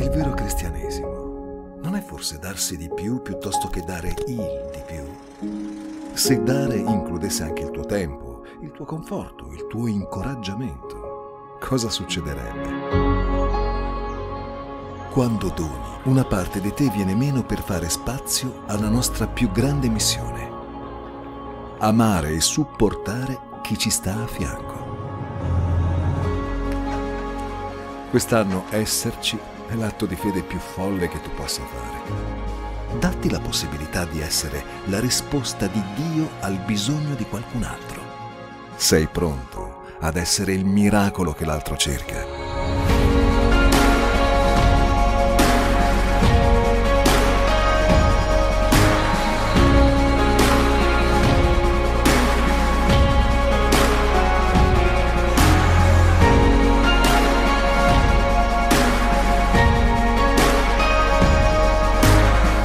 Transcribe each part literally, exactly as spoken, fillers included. Il vero cristianesimo non è forse darsi di più piuttosto che dare il di più? Se dare includesse anche il tuo tempo, il tuo conforto, il tuo incoraggiamento, cosa succederebbe? Quando doni, una parte di te viene meno per fare spazio alla nostra più grande missione: amare e supportare chi ci sta a fianco. Quest'anno esserci è l'atto di fede più folle che tu possa fare. Datti la possibilità di essere la risposta di Dio al bisogno di qualcun altro. Sei pronto ad essere il miracolo che l'altro cerca.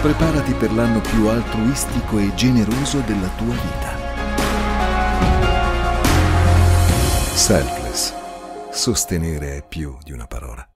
Preparati per l'anno più altruistico e generoso della tua vita. Selfless. Sostenere è più di una parola.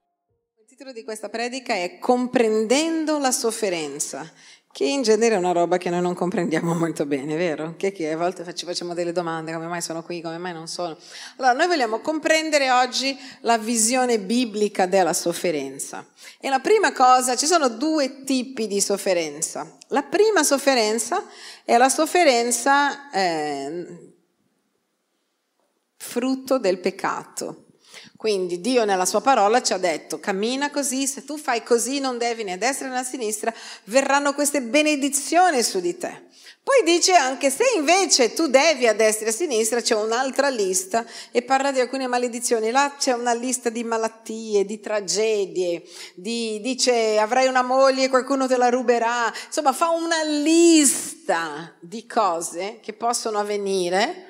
Il titolo di questa predica è Comprendendo la sofferenza, che in genere è una roba che noi non comprendiamo molto bene, vero? Che, che a volte ci facciamo delle domande: come mai sono qui, come mai non sono? Allora, noi vogliamo comprendere oggi la visione biblica della sofferenza. E la prima cosa, ci sono due tipi di sofferenza. La prima sofferenza è la sofferenza eh, frutto del peccato. Quindi Dio nella sua parola ci ha detto: cammina così, se tu fai così non devi né a destra né a sinistra, verranno queste benedizioni su di te. Poi dice anche: se invece tu devi a destra e a sinistra, c'è un'altra lista, e parla di alcune maledizioni. Là c'è una lista di malattie, di tragedie, di, dice avrai una moglie e qualcuno te la ruberà. Insomma, fa una lista di cose che possono avvenire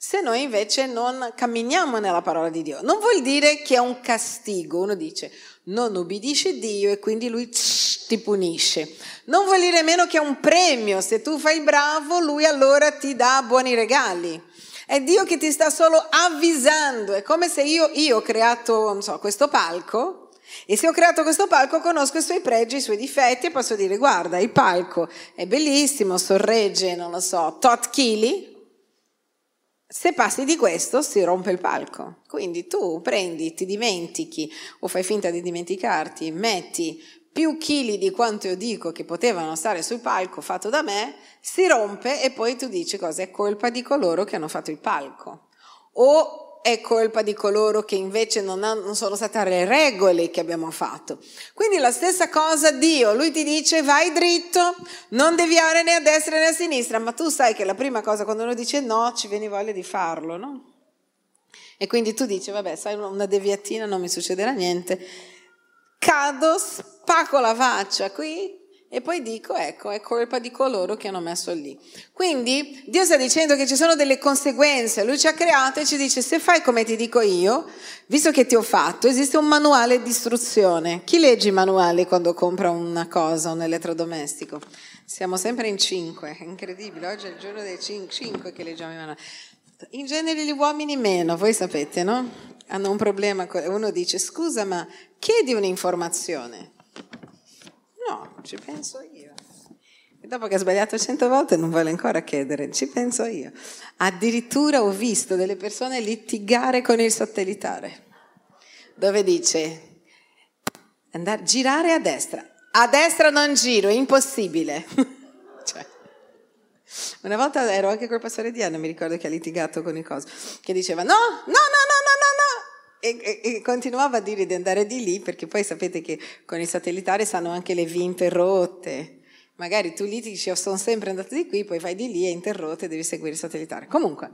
se noi invece non camminiamo nella parola di Dio. Non vuol dire che è un castigo. Uno dice: non ubbidisci Dio e quindi lui ti punisce. Non vuol dire nemmeno che è un premio: se tu fai bravo lui allora ti dà buoni regali. È Dio che ti sta solo avvisando. È come se io, io ho creato non so, questo palco, e se ho creato questo palco conosco i suoi pregi, i suoi difetti, e posso dire: guarda, il palco è bellissimo, sorregge, non lo so, tot chili. Se passi di questo si rompe il palco, quindi tu prendi, ti dimentichi o fai finta di dimenticarti, metti più chili di quanto io dico che potevano stare sul palco fatto da me, si rompe, e poi tu dici: cosa è colpa di coloro che hanno fatto il palco, o è colpa di coloro che invece non, hanno, non sono state le regole che abbiamo fatto. Quindi la stessa cosa Dio, lui ti dice: vai dritto, non deviare né a destra né a sinistra, ma tu sai che la prima cosa quando uno dice no ci viene voglia di farlo, no? E quindi tu dici: vabbè, sai, una deviatina non mi succederà niente, cado, spacco la faccia qui, e poi dico: ecco, è colpa di coloro che hanno messo lì. Quindi Dio sta dicendo che ci sono delle conseguenze. Lui ci ha creato e ci dice: se fai come ti dico io, visto che ti ho fatto, esiste un manuale di istruzione. Chi legge i manuali quando compra una cosa, un elettrodomestico? Siamo sempre in cinque, è incredibile, oggi è il giorno dei cinque che leggiamo i manuali. In genere gli uomini meno, voi sapete, no? Hanno un problema, uno dice: scusa, ma chiedi un'informazione. No, ci penso io. E dopo che ha sbagliato cento volte non vuole ancora chiedere, ci penso io. Addirittura ho visto delle persone litigare con il satellitare, dove dice: andare, girare a destra. A destra non giro, è impossibile. Cioè, una volta ero anche col pastore Diana, mi ricordo che ha litigato con il coso, che diceva: no, no, no, no, no, no, no. E, e, e continuava a dire di andare di lì, perché poi sapete che con il satellitare sanno anche le vie interrotte. Magari tu lì ti dici: oh, sono sempre andato di qui, poi vai di lì, è interrotto e devi seguire il satellitare. Comunque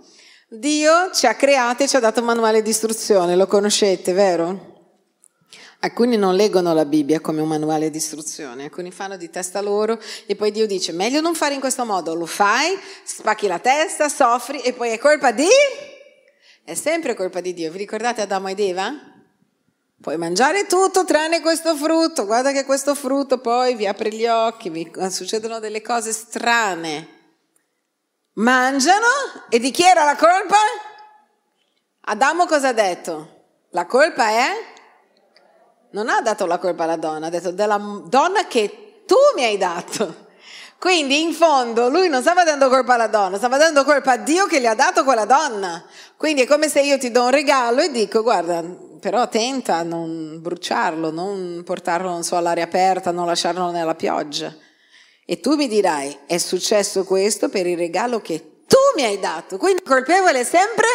Dio ci ha creato e ci ha dato un manuale di istruzione, lo conoscete, vero? Alcuni non leggono la Bibbia come un manuale di istruzione, alcuni fanno di testa loro, e poi Dio dice: meglio non fare in questo modo. Lo fai, spacchi la testa, soffri, e poi è colpa di... È sempre colpa di Dio. Vi ricordate Adamo ed Eva? Puoi mangiare tutto tranne questo frutto, guarda che questo frutto poi vi apre gli occhi, vi succedono delle cose strane. Mangiano, e di chi era la colpa? Adamo cosa ha detto? La colpa è? non ha dato la colpa alla donna, ha detto della donna che tu mi hai dato. Quindi in fondo lui non stava dando colpa alla donna, stava dando colpa a Dio che gli ha dato quella donna. Quindi è come se io ti do un regalo e dico guarda, però tenta a non bruciarlo, non portarlo non so all'aria aperta, non lasciarlo nella pioggia. E tu mi dirai, è successo questo per il regalo che tu mi hai dato. Quindi colpevole è sempre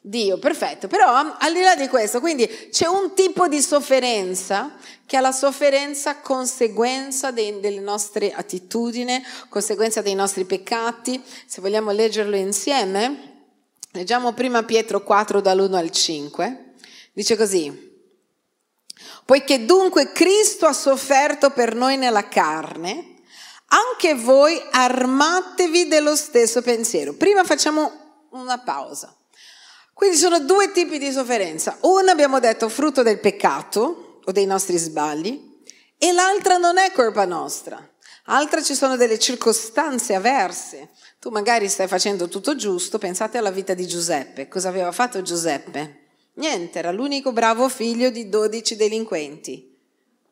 Dio, perfetto. Però al di là di questo, quindi c'è un tipo di sofferenza che è la sofferenza conseguenza dei, delle nostre attitudini, conseguenza dei nostri peccati. Se vogliamo leggerlo insieme, leggiamo prima Pietro quattro dall'uno al cinque, dice così: poiché dunque Cristo ha sofferto per noi nella carne, anche voi armatevi dello stesso pensiero. Prima facciamo una pausa. Quindi sono due tipi di sofferenza. Una abbiamo detto frutto del peccato o dei nostri sbagli, e l'altra non è colpa nostra. Altra ci sono delle circostanze avverse. Tu magari stai facendo tutto giusto, pensate alla vita di Giuseppe. Cosa aveva fatto Giuseppe? Niente, era l'unico bravo figlio di dodici delinquenti.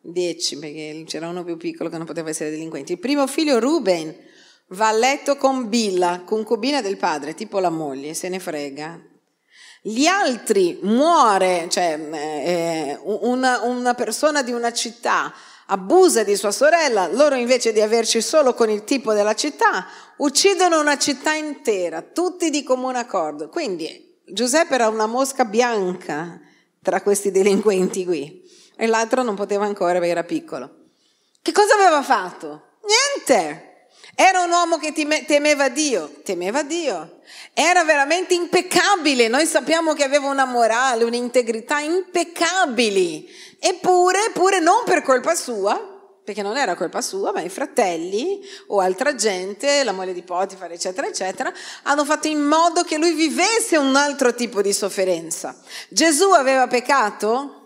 dieci, perché c'era uno più piccolo che non poteva essere delinquente. Il primo figlio, Ruben, va a letto con Bila, concubina del padre, tipo la moglie, se ne frega. Gli altri muore, cioè eh, una, una persona di una città abusa di sua sorella, loro invece di averci solo con il tipo della città, uccidono una città intera, tutti di comune accordo. Quindi Giuseppe era una mosca bianca tra questi delinquenti qui, e l'altro non poteva ancora perché era piccolo. Che cosa aveva fatto? Niente! Era un uomo che temeva Dio, temeva Dio, era veramente impeccabile, noi sappiamo che aveva una morale, un'integrità impeccabili, eppure, eppure non per colpa sua, perché non era colpa sua, ma i fratelli o altra gente, la moglie di Potifar eccetera eccetera, hanno fatto in modo che lui vivesse un altro tipo di sofferenza. Gesù aveva peccato?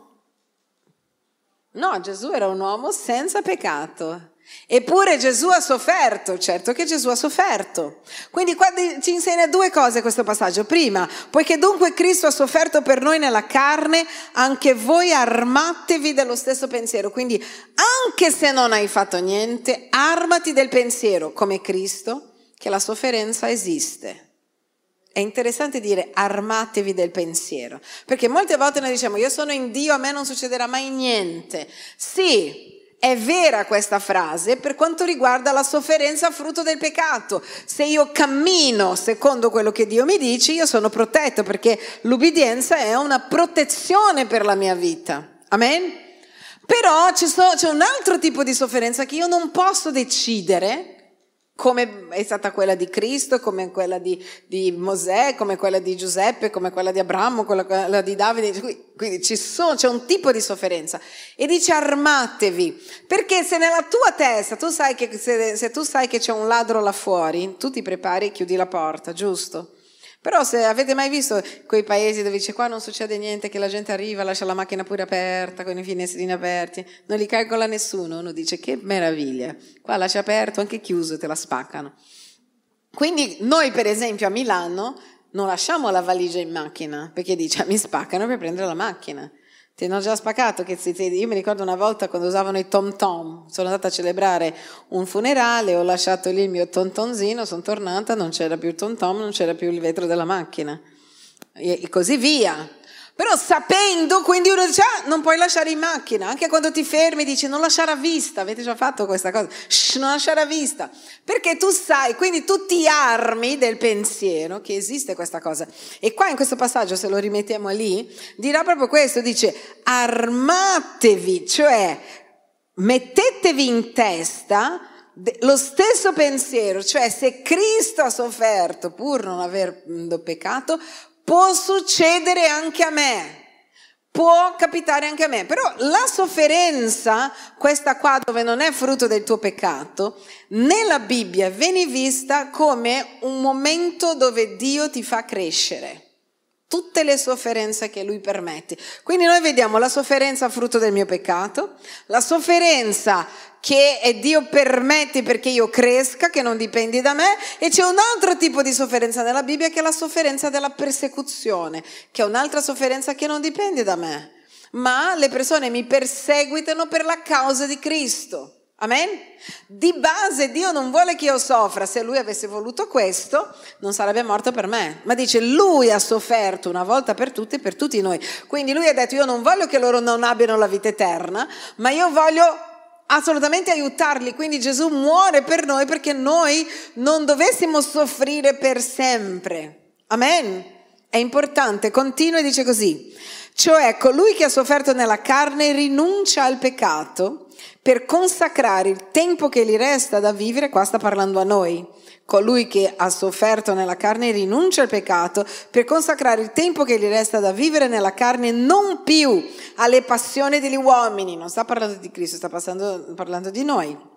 No, Gesù era un uomo senza peccato. Eppure Gesù ha sofferto, certo che Gesù ha sofferto. Quindi qua ci insegna due cose questo passaggio. Prima, poiché dunque Cristo ha sofferto per noi nella carne, anche voi armatevi dello stesso pensiero. Quindi anche se non hai fatto niente, armati del pensiero, come Cristo, che la sofferenza esiste. È interessante dire armatevi del pensiero, perché molte volte noi diciamo io sono in Dio, a me non succederà mai niente. Sì, è vera questa frase per quanto riguarda la sofferenza frutto del peccato. Se io cammino secondo quello che Dio mi dice, io sono protetto, perché l'ubbidienza è una protezione per la mia vita. Amen? Però c'è un altro tipo di sofferenza che io non posso decidere, come è stata quella di Cristo, come quella di, di Mosè, come quella di Giuseppe, come quella di Abramo, quella, quella di Davide. Quindi ci sono, c'è un tipo di sofferenza. E dice armatevi, perché se nella tua testa, tu sai che se, se tu sai che c'è un ladro là fuori, tu ti prepari e chiudi la porta, giusto? Però se avete mai visto quei paesi dove dice qua non succede niente, che la gente arriva, lascia la macchina pure aperta, con i finestrini aperti, non li calcola nessuno, uno dice che meraviglia, qua lascia aperto, anche chiuso te la spaccano. Quindi noi per esempio a Milano non lasciamo la valigia in macchina, perché dice mi spaccano per prendere la macchina. Ti hanno già spaccato, che ti, ti, io mi ricordo una volta quando usavano i tom tom, sono andata a celebrare un funerale, ho lasciato lì il mio tom tomzino, sono tornata, non c'era più il tom tom, non c'era più il vetro della macchina e, e così via. Però sapendo, quindi uno dice ah, non puoi lasciare in macchina, anche quando ti fermi dici non lasciare a vista, avete già fatto questa cosa, shh, non lasciare a vista, perché tu sai, quindi tu ti armi del pensiero che esiste questa cosa. E qua in questo passaggio, se lo rimettiamo lì, dirà proprio questo, dice armatevi, cioè mettetevi in testa lo stesso pensiero, cioè se Cristo ha sofferto pur non aver peccato, può succedere anche a me, può capitare anche a me. Però la sofferenza, questa qua dove non è frutto del tuo peccato, nella Bibbia viene vista come un momento dove Dio ti fa crescere. Tutte le sofferenze che Lui permette. Quindi noi vediamo la sofferenza frutto del mio peccato, la sofferenza che Dio permette perché io cresca, che non dipende da me, e c'è un altro tipo di sofferenza nella Bibbia che è la sofferenza della persecuzione, che è un'altra sofferenza che non dipende da me. ma le persone mi perseguitano per la causa di Cristo. Amen? Di base Dio non vuole che io soffra, se Lui avesse voluto questo non sarebbe morto per me, ma dice Lui ha sofferto una volta per tutte e per tutti noi, quindi Lui ha detto io non voglio che loro non abbiano la vita eterna, ma io voglio assolutamente aiutarli, quindi Gesù muore per noi perché noi non dovessimo soffrire per sempre. Amen? È importante, continua e dice così, cioè colui che ha sofferto nella carne rinuncia al peccato per consacrare il tempo che gli resta da vivere, qua sta parlando a noi, colui che ha sofferto nella carne rinuncia al peccato per consacrare il tempo che gli resta da vivere nella carne non più alle passioni degli uomini, non sta parlando di Cristo, sta passando, parlando di noi,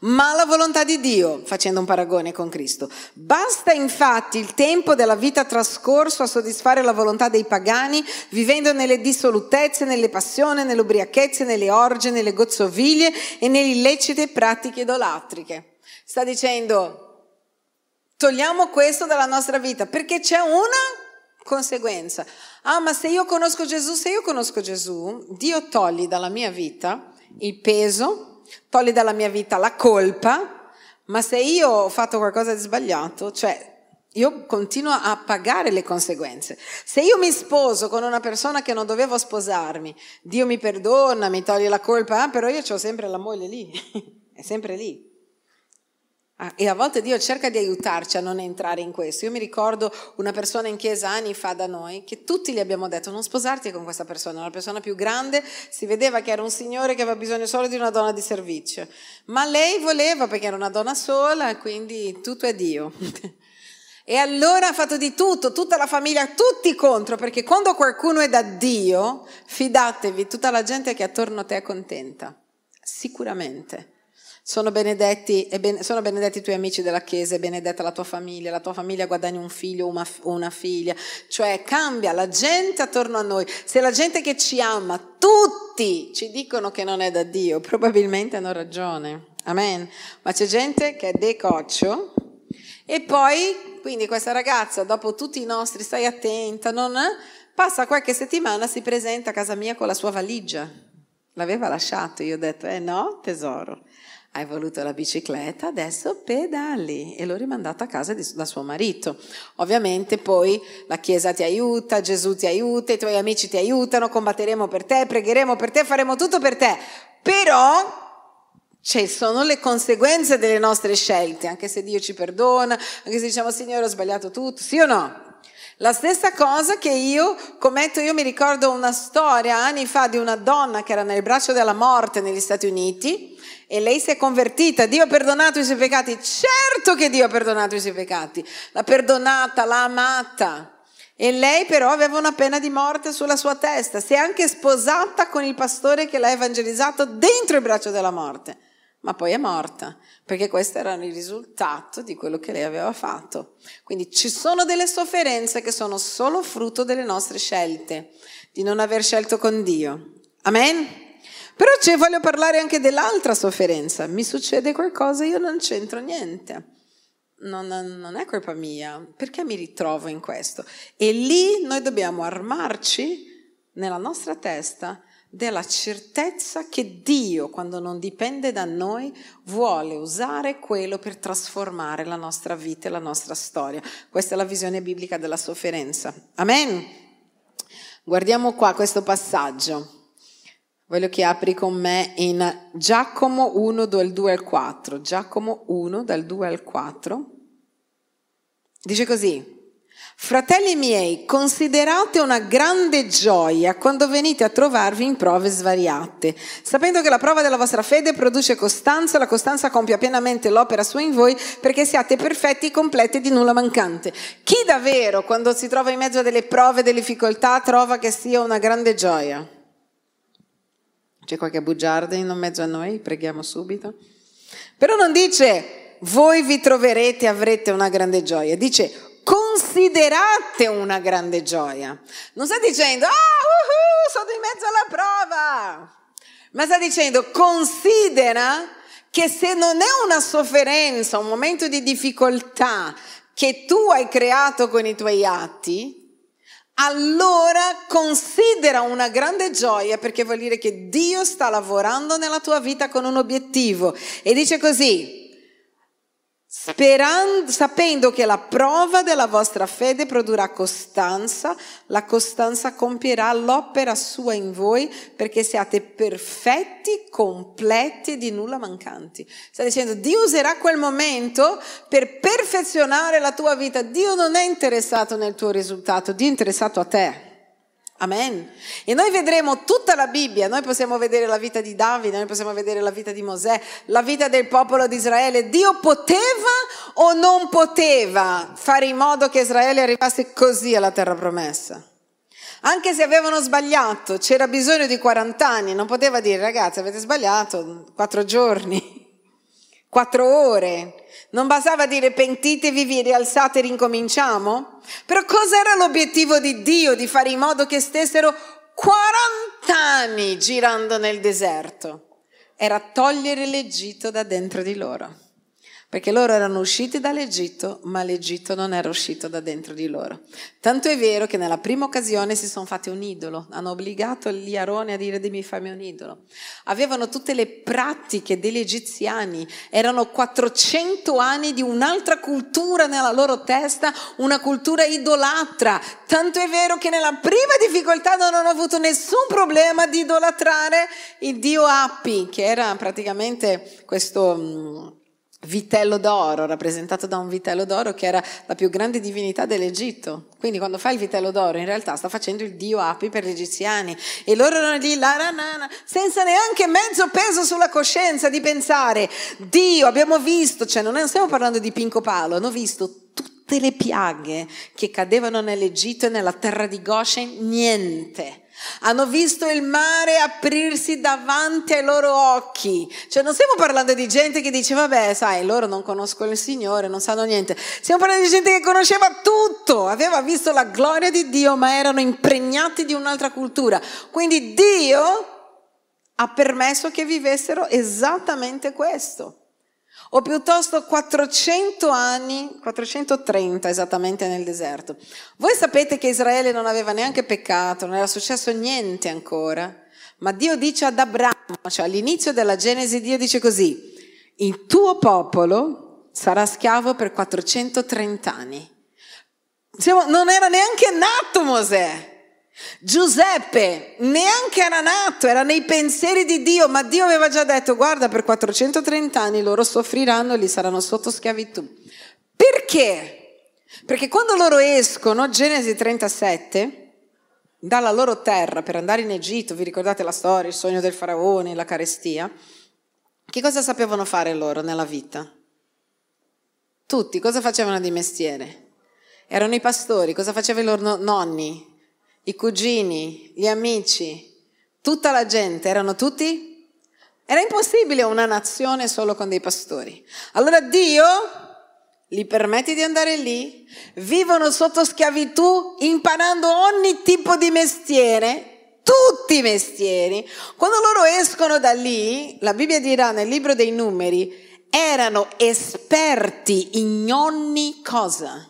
ma la volontà di Dio, facendo un paragone con Cristo. Basta infatti il tempo della vita trascorso a soddisfare la volontà dei pagani, vivendo nelle dissolutezze, nelle passioni, nelle ubriachezze, nelle orge, nelle gozzoviglie e nelle illecite pratiche idolatriche. Sta dicendo, togliamo questo dalla nostra vita, perché c'è una conseguenza. Ah, ma se io conosco Gesù, se io conosco Gesù, Dio toglie dalla mia vita il peso, togli dalla mia vita la colpa, ma se io ho fatto qualcosa di sbagliato, cioè io continuo a pagare le conseguenze. Se io mi sposo con una persona che non dovevo sposarmi, Dio mi perdona, mi toglie la colpa, ah, però io c'ho sempre la moglie lì, è sempre lì. Ah, e a volte Dio cerca di aiutarci a non entrare in questo. Io mi ricordo una persona in chiesa anni fa da noi che tutti gli abbiamo detto non sposarti con questa persona, era una persona più grande, si vedeva che era un signore che aveva bisogno solo di una donna di servizio, ma lei voleva perché era una donna sola, quindi tutto è Dio. E allora ha fatto di tutto, tutta la famiglia, tutti contro, perché quando qualcuno è da Dio, fidatevi, tutta la gente che attorno a te è contenta, sicuramente. Sono benedetti, e ben, sono benedetti i tuoi amici della chiesa, è benedetta la tua famiglia, la tua famiglia guadagna un figlio o una, una figlia, cioè cambia la gente attorno a noi. Se la gente che ci ama, tutti ci dicono che non è da Dio, probabilmente hanno ragione, amen. Ma c'è gente che è decoccio e poi, quindi questa ragazza, dopo tutti i nostri, stai attenta, non eh? passa qualche settimana, si presenta a casa mia con la sua valigia, l'aveva lasciato, io ho detto, eh no tesoro, hai voluto la bicicletta, adesso pedali, e l'ho rimandata a casa di, da suo marito. Ovviamente poi la Chiesa ti aiuta, Gesù ti aiuta, i tuoi amici ti aiutano, combatteremo per te, pregheremo per te, faremo tutto per te, però ci sono le conseguenze delle nostre scelte, anche se Dio ci perdona, anche se diciamo Signore ho sbagliato tutto, sì o no? La stessa cosa che io commetto, io mi ricordo una storia anni fa di una donna che era nel braccio della morte negli Stati Uniti e lei si è convertita, Dio ha perdonato i suoi peccati, certo che Dio ha perdonato i suoi peccati, l'ha perdonata, l'ha amata e lei però aveva una pena di morte sulla sua testa, si è anche sposata con il pastore che l'ha evangelizzato dentro il braccio della morte, ma poi è morta, perché questo era il risultato di quello che lei aveva fatto. Quindi ci sono delle sofferenze che sono solo frutto delle nostre scelte, di non aver scelto con Dio. Amen? Però ci voglio parlare anche dell'altra sofferenza. Mi succede qualcosa, io non c'entro niente. Non, non è colpa mia, perché mi ritrovo in questo? E lì noi dobbiamo armarci nella nostra testa della certezza che Dio, quando non dipende da noi, vuole usare quello per trasformare la nostra vita e la nostra storia. Questa è la visione biblica della sofferenza. Amen? Guardiamo qua questo passaggio. Voglio che apri con me in Giacomo uno, dal due al quattro. Giacomo uno, dal due al quattro. Dice così. Fratelli miei, considerate una grande gioia quando venite a trovarvi in prove svariate, sapendo che la prova della vostra fede produce costanza, la costanza compia pienamente l'opera sua in voi, perché siate perfetti, completi e di nulla mancante. Chi davvero, quando si trova in mezzo a delle prove, delle difficoltà, trova che sia una grande gioia? C'è qualche bugiardo in mezzo a noi? Preghiamo subito. Però non dice, voi vi troverete e avrete una grande gioia, dice, considerate una grande gioia. Non sta dicendo ah uh-huh, sono in mezzo alla prova, ma sta dicendo considera che se non è una sofferenza, un momento di difficoltà che tu hai creato con i tuoi atti, allora considera una grande gioia, perché vuol dire che Dio sta lavorando nella tua vita con un obiettivo. E dice così: Sperando, sapendo che la prova della vostra fede produrrà costanza, la costanza compierà l'opera sua in voi, perché siate perfetti, completi e di nulla mancanti. Sta dicendo, Dio userà quel momento per perfezionare la tua vita. Dio non è interessato nel tuo risultato, Dio è interessato a te. Amen. E noi vedremo tutta la Bibbia, noi possiamo vedere la vita di Davide, noi possiamo vedere la vita di Mosè, la vita del popolo di Israele. Dio poteva o non poteva fare in modo che Israele arrivasse così alla terra promessa? Anche se avevano sbagliato, c'era bisogno di quaranta anni, non poteva dire ragazzi avete sbagliato quattro giorni, quattro ore. Non bastava dire pentitevi, vi rialzate e rincominciamo? Però cos'era l'obiettivo di Dio? Di fare in modo che stessero quaranta anni girando nel deserto. Era togliere l'Egitto da dentro di loro. Perché loro erano usciti dall'Egitto, ma l'Egitto non era uscito da dentro di loro. Tanto è vero che nella prima occasione si sono fatti un idolo, hanno obbligato gli Aarone a dire devi farmi un idolo. Avevano tutte le pratiche degli egiziani, erano quattrocento anni di un'altra cultura nella loro testa, una cultura idolatra. Tanto è vero che nella prima difficoltà non hanno avuto nessun problema di idolatrare il dio Api, che era praticamente questo vitello d'oro, rappresentato da un vitello d'oro che era la più grande divinità dell'Egitto. Quindi quando fa il vitello d'oro in realtà sta facendo il dio Api per gli egiziani, e loro erano lì la ranana, senza neanche mezzo peso sulla coscienza di pensare Dio, abbiamo visto, cioè non stiamo parlando di Pinco Palo, hanno visto tutte le piaghe che cadevano nell'Egitto e nella terra di Goshen, niente. Hanno visto il mare aprirsi davanti ai loro occhi. Cioè non stiamo parlando di gente che dice vabbè sai loro non conoscono il Signore, non sanno niente. Stiamo parlando di gente che conosceva tutto, aveva visto la gloria di Dio, ma erano impregnati di un'altra cultura. Quindi Dio ha permesso che vivessero esattamente questo, o piuttosto quattrocento anni, quattrocentotrenta esattamente nel deserto. Voi sapete che Israele non aveva neanche peccato, non era successo niente ancora, ma Dio dice ad Abramo, cioè all'inizio della Genesi Dio dice così: il tuo popolo sarà schiavo per quattrocentotrenta anni. Non era neanche nato Mosè. Giuseppe neanche era nato, era nei pensieri di Dio, ma Dio aveva già detto guarda per quattrocentotrenta anni loro soffriranno e li saranno sotto schiavitù. Perché? Perché quando loro escono, Genesi trentasette, dalla loro terra per andare in Egitto, vi ricordate la storia, il sogno del faraone, la carestia, che cosa sapevano fare loro nella vita? Tutti, cosa facevano di mestiere? Erano i pastori, cosa facevano i loro nonni? I cugini, gli amici, tutta la gente, erano tutti? Era impossibile una nazione solo con dei pastori. Allora Dio li permette di andare lì, vivono sotto schiavitù, imparando ogni tipo di mestiere, tutti i mestieri. Quando loro escono da lì, la Bibbia dirà nel libro dei Numeri, erano esperti in ogni cosa.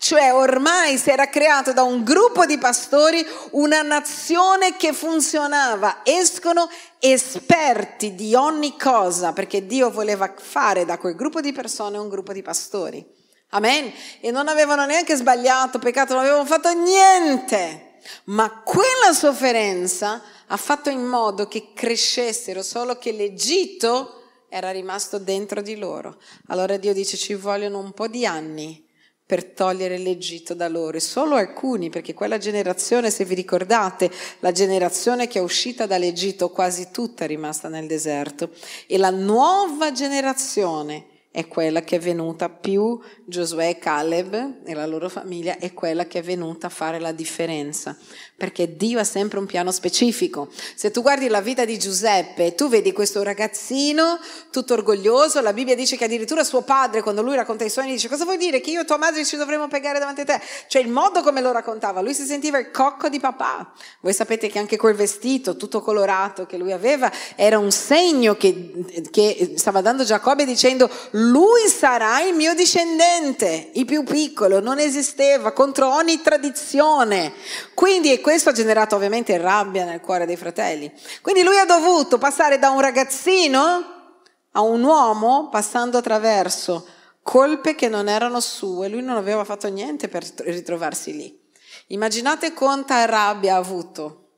Cioè ormai si era creato da un gruppo di pastori una nazione che funzionava, escono esperti di ogni cosa, perché Dio voleva fare da quel gruppo di persone un gruppo di pastori. Amen? E non avevano neanche sbagliato, peccato, non avevano fatto niente, ma quella sofferenza ha fatto in modo che crescessero, solo che l'Egitto era rimasto dentro di loro. Allora Dio dice ci vogliono un po' di anni per togliere l'Egitto da loro, e solo alcuni, perché quella generazione, se vi ricordate, la generazione che è uscita dall'Egitto, quasi tutta è rimasta nel deserto, e la nuova generazione è quella che è venuta, più Giosuè e Caleb e la loro famiglia, è quella che è venuta a fare la differenza, perché Dio ha sempre un piano specifico. Se tu guardi la vita di Giuseppe, tu vedi questo ragazzino tutto orgoglioso, la Bibbia dice che addirittura suo padre, quando lui racconta i sogni, dice cosa vuol dire che io e tua madre ci dovremmo piegare davanti a te? Cioè il modo come lo raccontava, lui si sentiva il cocco di papà. Voi sapete che anche quel vestito tutto colorato che lui aveva era un segno che, che stava dando Giacobbe dicendo lui sarà il mio discendente, il più piccolo, non esisteva, contro ogni tradizione. Quindi, e questo ha generato ovviamente rabbia nel cuore dei fratelli. Quindi lui ha dovuto passare da un ragazzino a un uomo, passando attraverso colpe che non erano sue, lui non aveva fatto niente per ritrovarsi lì. Immaginate quanta rabbia ha avuto,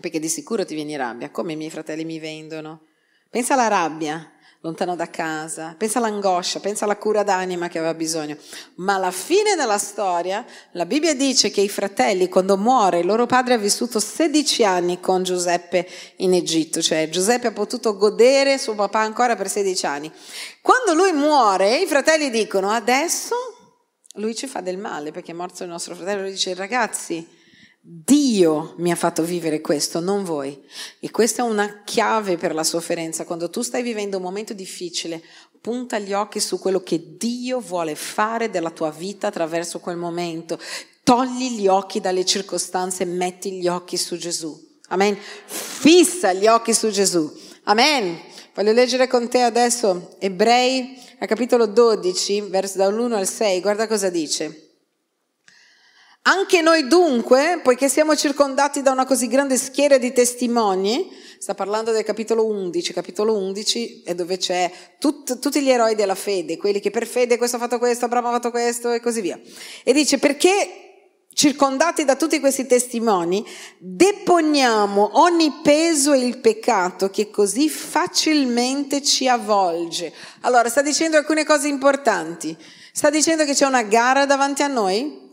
perché di sicuro ti viene rabbia, come i miei fratelli mi vendono. Pensa alla rabbia, lontano da casa, pensa all'angoscia, pensa alla cura d'anima che aveva bisogno. Ma alla fine della storia, la Bibbia dice che i fratelli, quando muore, il loro padre ha vissuto sedici anni con Giuseppe in Egitto, cioè Giuseppe ha potuto godere suo papà ancora per sedici anni. Quando lui muore, i fratelli dicono, adesso lui ci fa del male, perché è morto il nostro fratello. Lui dice, ragazzi, Dio mi ha fatto vivere questo, non voi. E questa è una chiave per la sofferenza. Quando tu stai vivendo un momento difficile, punta gli occhi su quello che Dio vuole fare della tua vita attraverso quel momento. Togli gli occhi dalle circostanze e metti gli occhi su Gesù. Amen. Fissa gli occhi su Gesù. Amen. Voglio leggere con te adesso Ebrei, al capitolo dodici, verso dall'uno al sei. Guarda cosa dice. Anche noi dunque, poiché siamo circondati da una così grande schiera di testimoni, sta parlando del capitolo undici, capitolo undici è dove c'è tut, tutti gli eroi della fede, quelli che per fede questo ha fatto questo, Abramo ha fatto questo e così via. E dice, perché circondati da tutti questi testimoni, deponiamo ogni peso e il peccato che così facilmente ci avvolge. Allora, sta dicendo alcune cose importanti. Sta dicendo che c'è una gara davanti a noi,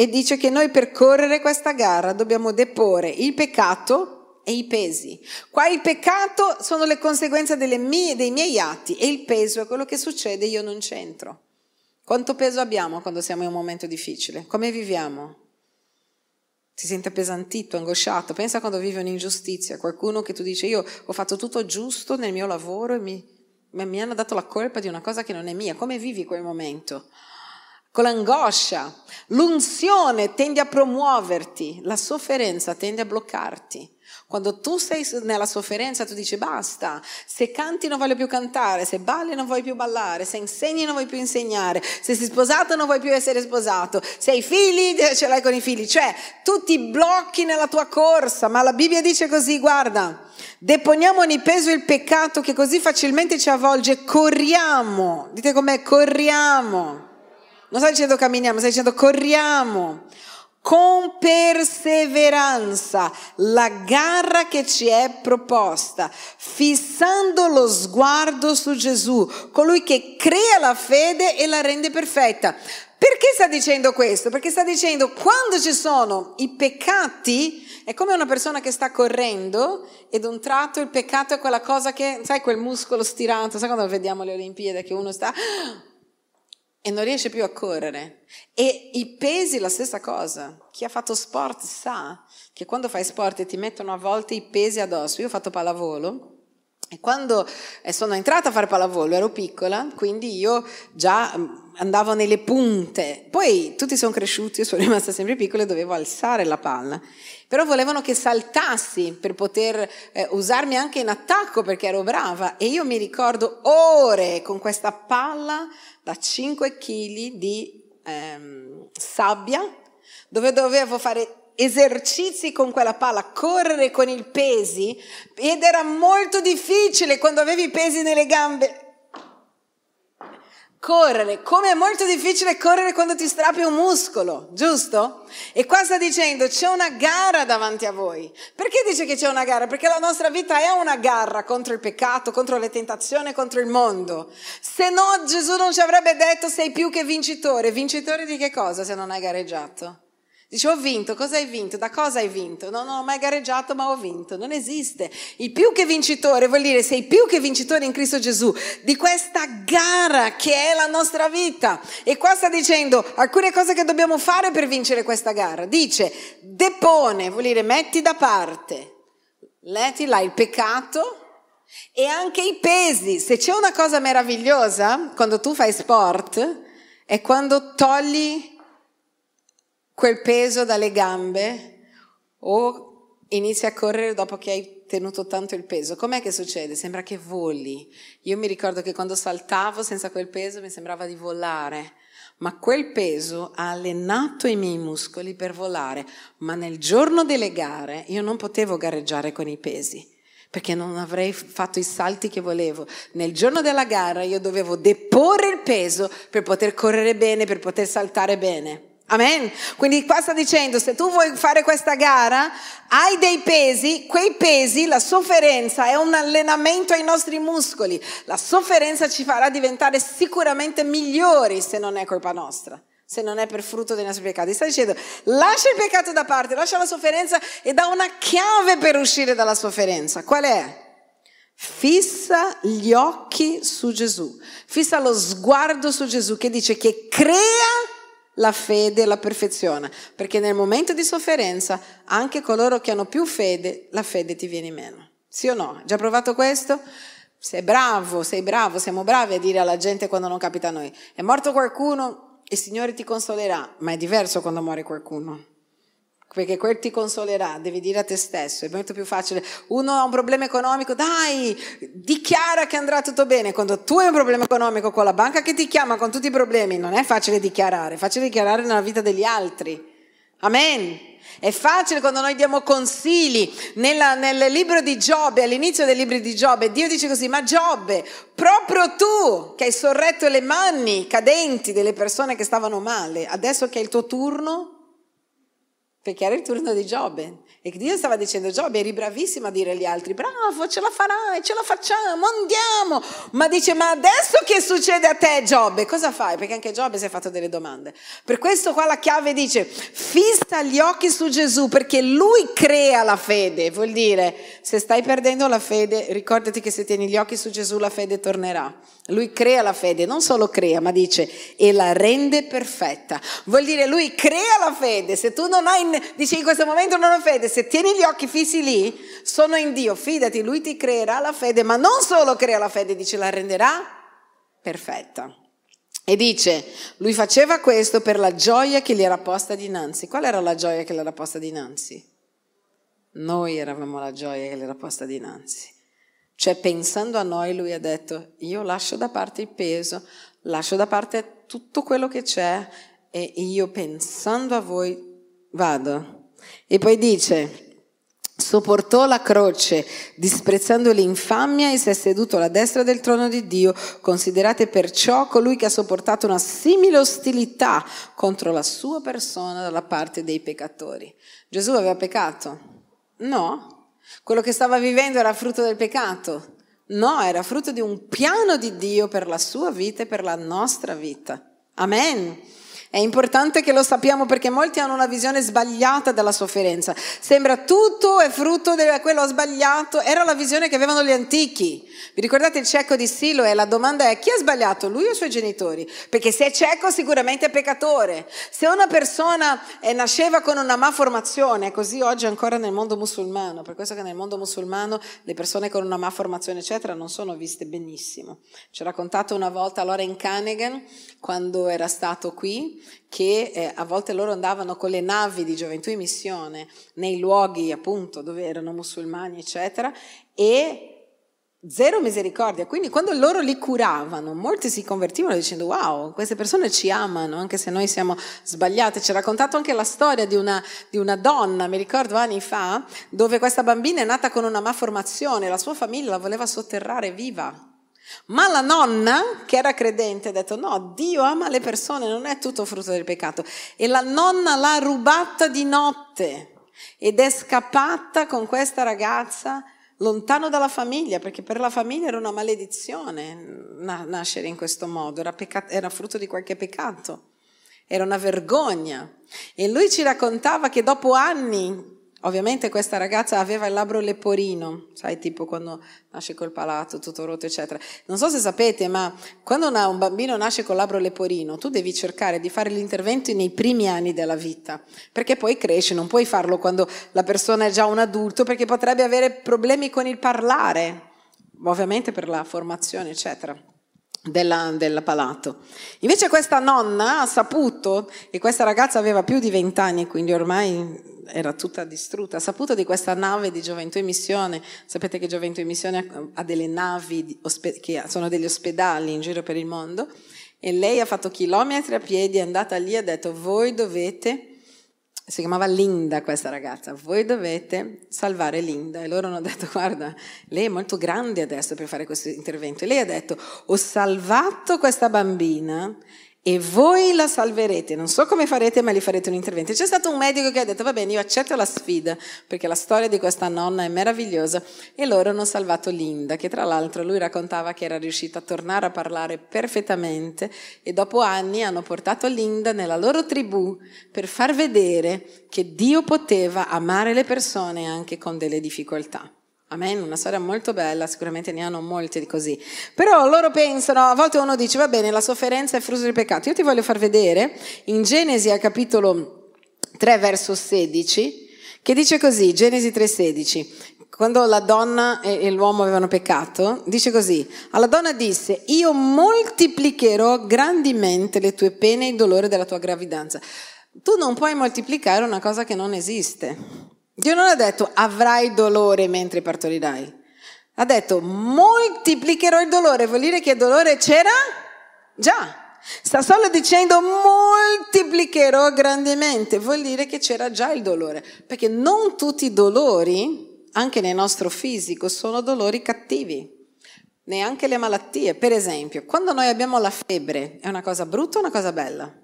e dice che noi per correre questa gara dobbiamo deporre il peccato e i pesi. Qua il peccato sono le conseguenze delle mie, dei miei atti, e il peso è quello che succede, io non c'entro. Quanto peso abbiamo quando siamo in un momento difficile? Come viviamo? Si sente appesantito, angosciato. Pensa quando vive un'ingiustizia, qualcuno che tu dici, io ho fatto tutto giusto nel mio lavoro e mi, mi hanno dato la colpa di una cosa che non è mia. Come vivi quel momento? Con l'angoscia, l'unzione tende a promuoverti, la sofferenza tende a bloccarti. Quando tu sei nella sofferenza tu dici basta, se canti non voglio più cantare, se balli non vuoi più ballare, se insegni non vuoi più insegnare, se sei sposato non vuoi più essere sposato, se hai figli ce l'hai con i figli, cioè tu ti blocchi nella tua corsa, ma la Bibbia dice così, guarda, deponiamo ogni peso e il peccato che così facilmente ci avvolge, corriamo, dite com'è, corriamo. Non stai dicendo camminiamo, stai dicendo corriamo con perseveranza la gara che ci è proposta, fissando lo sguardo su Gesù, colui che crea la fede e la rende perfetta. Perché sta dicendo questo? Perché sta dicendo quando ci sono i peccati, è come una persona che sta correndo ed un tratto il peccato è quella cosa che, sai, quel muscolo stirato, sai quando vediamo le Olimpiadi che uno sta... e non riesce più a correre. E i pesi la stessa cosa, chi ha fatto sport sa che quando fai sport ti mettono a volte i pesi addosso. Io ho fatto pallavolo e quando sono entrata a fare pallavolo ero piccola, quindi io già andavo nelle punte, poi tutti sono cresciuti, io sono rimasta sempre piccola e dovevo alzare la palla, però volevano che saltassi per poter eh, usarmi anche in attacco perché ero brava, e io mi ricordo ore con questa palla da cinque chili di ehm, sabbia, dove dovevo fare esercizi con quella palla, correre con i pesi, ed era molto difficile quando avevi i pesi nelle gambe. Correre, come è molto difficile correre quando ti strappi un muscolo, giusto? E qua sta dicendo c'è una gara davanti a voi. Perché dice che c'è una gara? Perché la nostra vita è una gara contro il peccato, contro le tentazioni, contro il mondo. Se no Gesù non ci avrebbe detto sei più che vincitore. Vincitore di che cosa se non hai gareggiato? Dice ho vinto, cosa hai vinto? Da cosa hai vinto? No, non ho mai gareggiato ma ho vinto, non esiste. Il più che vincitore vuol dire sei più che vincitore in Cristo Gesù, di questa gara che è la nostra vita. E qua sta dicendo alcune cose che dobbiamo fare per vincere questa gara. Dice depone, vuol dire metti da parte, metti là il peccato e anche i pesi. Se c'è una cosa meravigliosa quando tu fai sport è quando togli quel peso dalle gambe o inizi a correre dopo che hai tenuto tanto il peso, com'è che succede? Sembra che voli. Io mi ricordo che quando saltavo senza quel peso mi sembrava di volare, ma quel peso ha allenato i miei muscoli per volare, ma nel giorno delle gare io non potevo gareggiare con i pesi, perché non avrei fatto i salti che volevo. Nel giorno della gara io dovevo deporre il peso per poter correre bene, per poter saltare bene. Amen? Quindi qua sta dicendo, se tu vuoi fare questa gara, hai dei pesi, quei pesi, la sofferenza è un allenamento ai nostri muscoli. La sofferenza ci farà diventare sicuramente migliori se non è colpa nostra, se non è per frutto dei nostri peccati. Sta dicendo, lascia il peccato da parte, lascia la sofferenza e dà una chiave per uscire dalla sofferenza. Qual è? Fissa gli occhi su Gesù, fissa lo sguardo su Gesù, che dice che crea la fede, la perfeziona, perché nel momento di sofferenza anche coloro che hanno più fede, la fede ti viene meno. Sì o no? Già provato questo? Sei bravo, sei bravo, siamo bravi a dire alla gente quando non capita a noi. È morto qualcuno, il Signore ti consolerà, ma è diverso quando muore qualcuno, perché quel ti consolerà, devi dire a te stesso, è molto più facile. Uno ha un problema economico, dai, dichiara che andrà tutto bene. Quando tu hai un problema economico con la banca che ti chiama, con tutti i problemi, non è facile dichiarare, è facile dichiarare nella vita degli altri. Amen. È facile quando noi diamo consigli. Nella, nel libro di Giobbe, all'inizio del libro di Giobbe, Dio dice così: ma Giobbe, proprio tu che hai sorretto le mani cadenti delle persone che stavano male, adesso che è il tuo turno, perché era il turno di Giobbe, e Dio stava dicendo: Giobbe, eri bravissimo a dire agli altri, bravo, ce la farai, ce la facciamo, andiamo. Ma dice, ma adesso che succede a te, Giobbe, cosa fai? Perché anche Giobbe si è fatto delle domande. Per questo qua la chiave dice: fissa gli occhi su Gesù, perché lui crea la fede. Vuol dire, se stai perdendo la fede, ricordati che se tieni gli occhi su Gesù la fede tornerà. Lui crea la fede, non solo crea, ma dice e la rende perfetta. Vuol dire, lui crea la fede. Se tu non hai, dice in questo momento non ho fede, se tieni gli occhi fissi lì, sono in Dio, fidati, lui ti creerà la fede, ma non solo crea la fede, dice la renderà perfetta. E dice, lui faceva questo per la gioia che gli era posta dinanzi. Qual era la gioia che gli era posta dinanzi? Noi eravamo la gioia che gli era posta dinanzi. Cioè, pensando a noi, lui ha detto, io lascio da parte il peso, lascio da parte tutto quello che c'è, e io pensando a voi vado. E poi dice, sopportò la croce, disprezzando l'infamia, e si è seduto alla destra del trono di Dio. Considerate perciò colui che ha sopportato una simile ostilità contro la sua persona dalla parte dei peccatori. Gesù aveva peccato? No. Quello che stava vivendo era frutto del peccato? No, era frutto di un piano di Dio per la sua vita e per la nostra vita. Amen. È importante che lo sappiamo, perché molti hanno una visione sbagliata della sofferenza. Sembra tutto è frutto di quello sbagliato. Era la visione che avevano gli antichi. Vi ricordate il cieco di Siloe? La domanda è: chi ha sbagliato, lui o i suoi genitori? Perché se è cieco sicuramente è peccatore. Se una persona nasceva con una malformazione, così oggi ancora nel mondo musulmano, per questo che nel mondo musulmano le persone con una malformazione eccetera non sono viste benissimo. Ci ho raccontato una volta Lauren Cunningham, quando era stato qui, che eh, a volte loro andavano con le navi di Gioventù in Missione nei luoghi appunto dove erano musulmani eccetera, e zero misericordia. Quindi quando loro li curavano, molti si convertivano dicendo: wow, queste persone ci amano anche se noi siamo sbagliate. Ci ha raccontato anche la storia di una, di una donna, mi ricordo anni fa, dove questa bambina è nata con una malformazione, la sua famiglia la voleva sotterrare viva. Ma la nonna, che era credente, ha detto: no, Dio ama le persone, non è tutto frutto del peccato. E la nonna l'ha rubata di notte ed è scappata con questa ragazza lontano dalla famiglia, perché per la famiglia era una maledizione nascere in questo modo, era, peccato, era frutto di qualche peccato, era una vergogna. E lui ci raccontava che dopo anni, ovviamente questa ragazza aveva il labbro leporino, sai, tipo quando nasce col palato tutto rotto eccetera. Non so se sapete, ma quando una, un bambino nasce col labbro leporino, tu devi cercare di fare l'intervento nei primi anni della vita, perché poi cresce, non puoi farlo quando la persona è già un adulto, perché potrebbe avere problemi con il parlare, ovviamente per la formazione eccetera della, del palato. Invece questa nonna ha saputo, e questa ragazza aveva più di vent'anni, quindi ormai era tutta distrutta, ha saputo di questa nave di Gioventù in Missione. Sapete che Gioventù in Missione ha delle navi che sono degli ospedali in giro per il mondo, e lei ha fatto chilometri a piedi, è andata lì e ha detto: voi dovete, si chiamava Linda questa ragazza, voi dovete salvare Linda. E loro hanno detto: guarda, lei è molto grande adesso per fare questo intervento. E lei ha detto: ho salvato questa bambina e voi la salverete, non so come farete, ma gli farete un intervento. C'è stato un medico che ha detto: va bene, io accetto la sfida, perché la storia di questa nonna è meravigliosa. E loro hanno salvato Linda, che tra l'altro lui raccontava che era riuscita a tornare a parlare perfettamente, e dopo anni hanno portato Linda nella loro tribù per far vedere che Dio poteva amare le persone anche con delle difficoltà. Amen, una storia molto bella, sicuramente ne hanno molti di così. Però loro pensano, a volte uno dice: va bene, la sofferenza è frutto del peccato. Io ti voglio far vedere in Genesi al capitolo tre verso sedici, che dice così, Genesi tre sedici, quando la donna e l'uomo avevano peccato, dice così: alla donna disse: io moltiplicherò grandemente le tue pene e il dolore della tua gravidanza. Tu non puoi moltiplicare una cosa che non esiste. Dio non ha detto avrai dolore mentre partorirai, ha detto moltiplicherò il dolore. Vuol dire che il dolore c'era già, sta solo dicendo moltiplicherò grandemente, vuol dire che c'era già il dolore, perché non tutti i dolori, anche nel nostro fisico, sono dolori cattivi, neanche le malattie. Per esempio, quando noi abbiamo la febbre, è una cosa brutta o una cosa bella?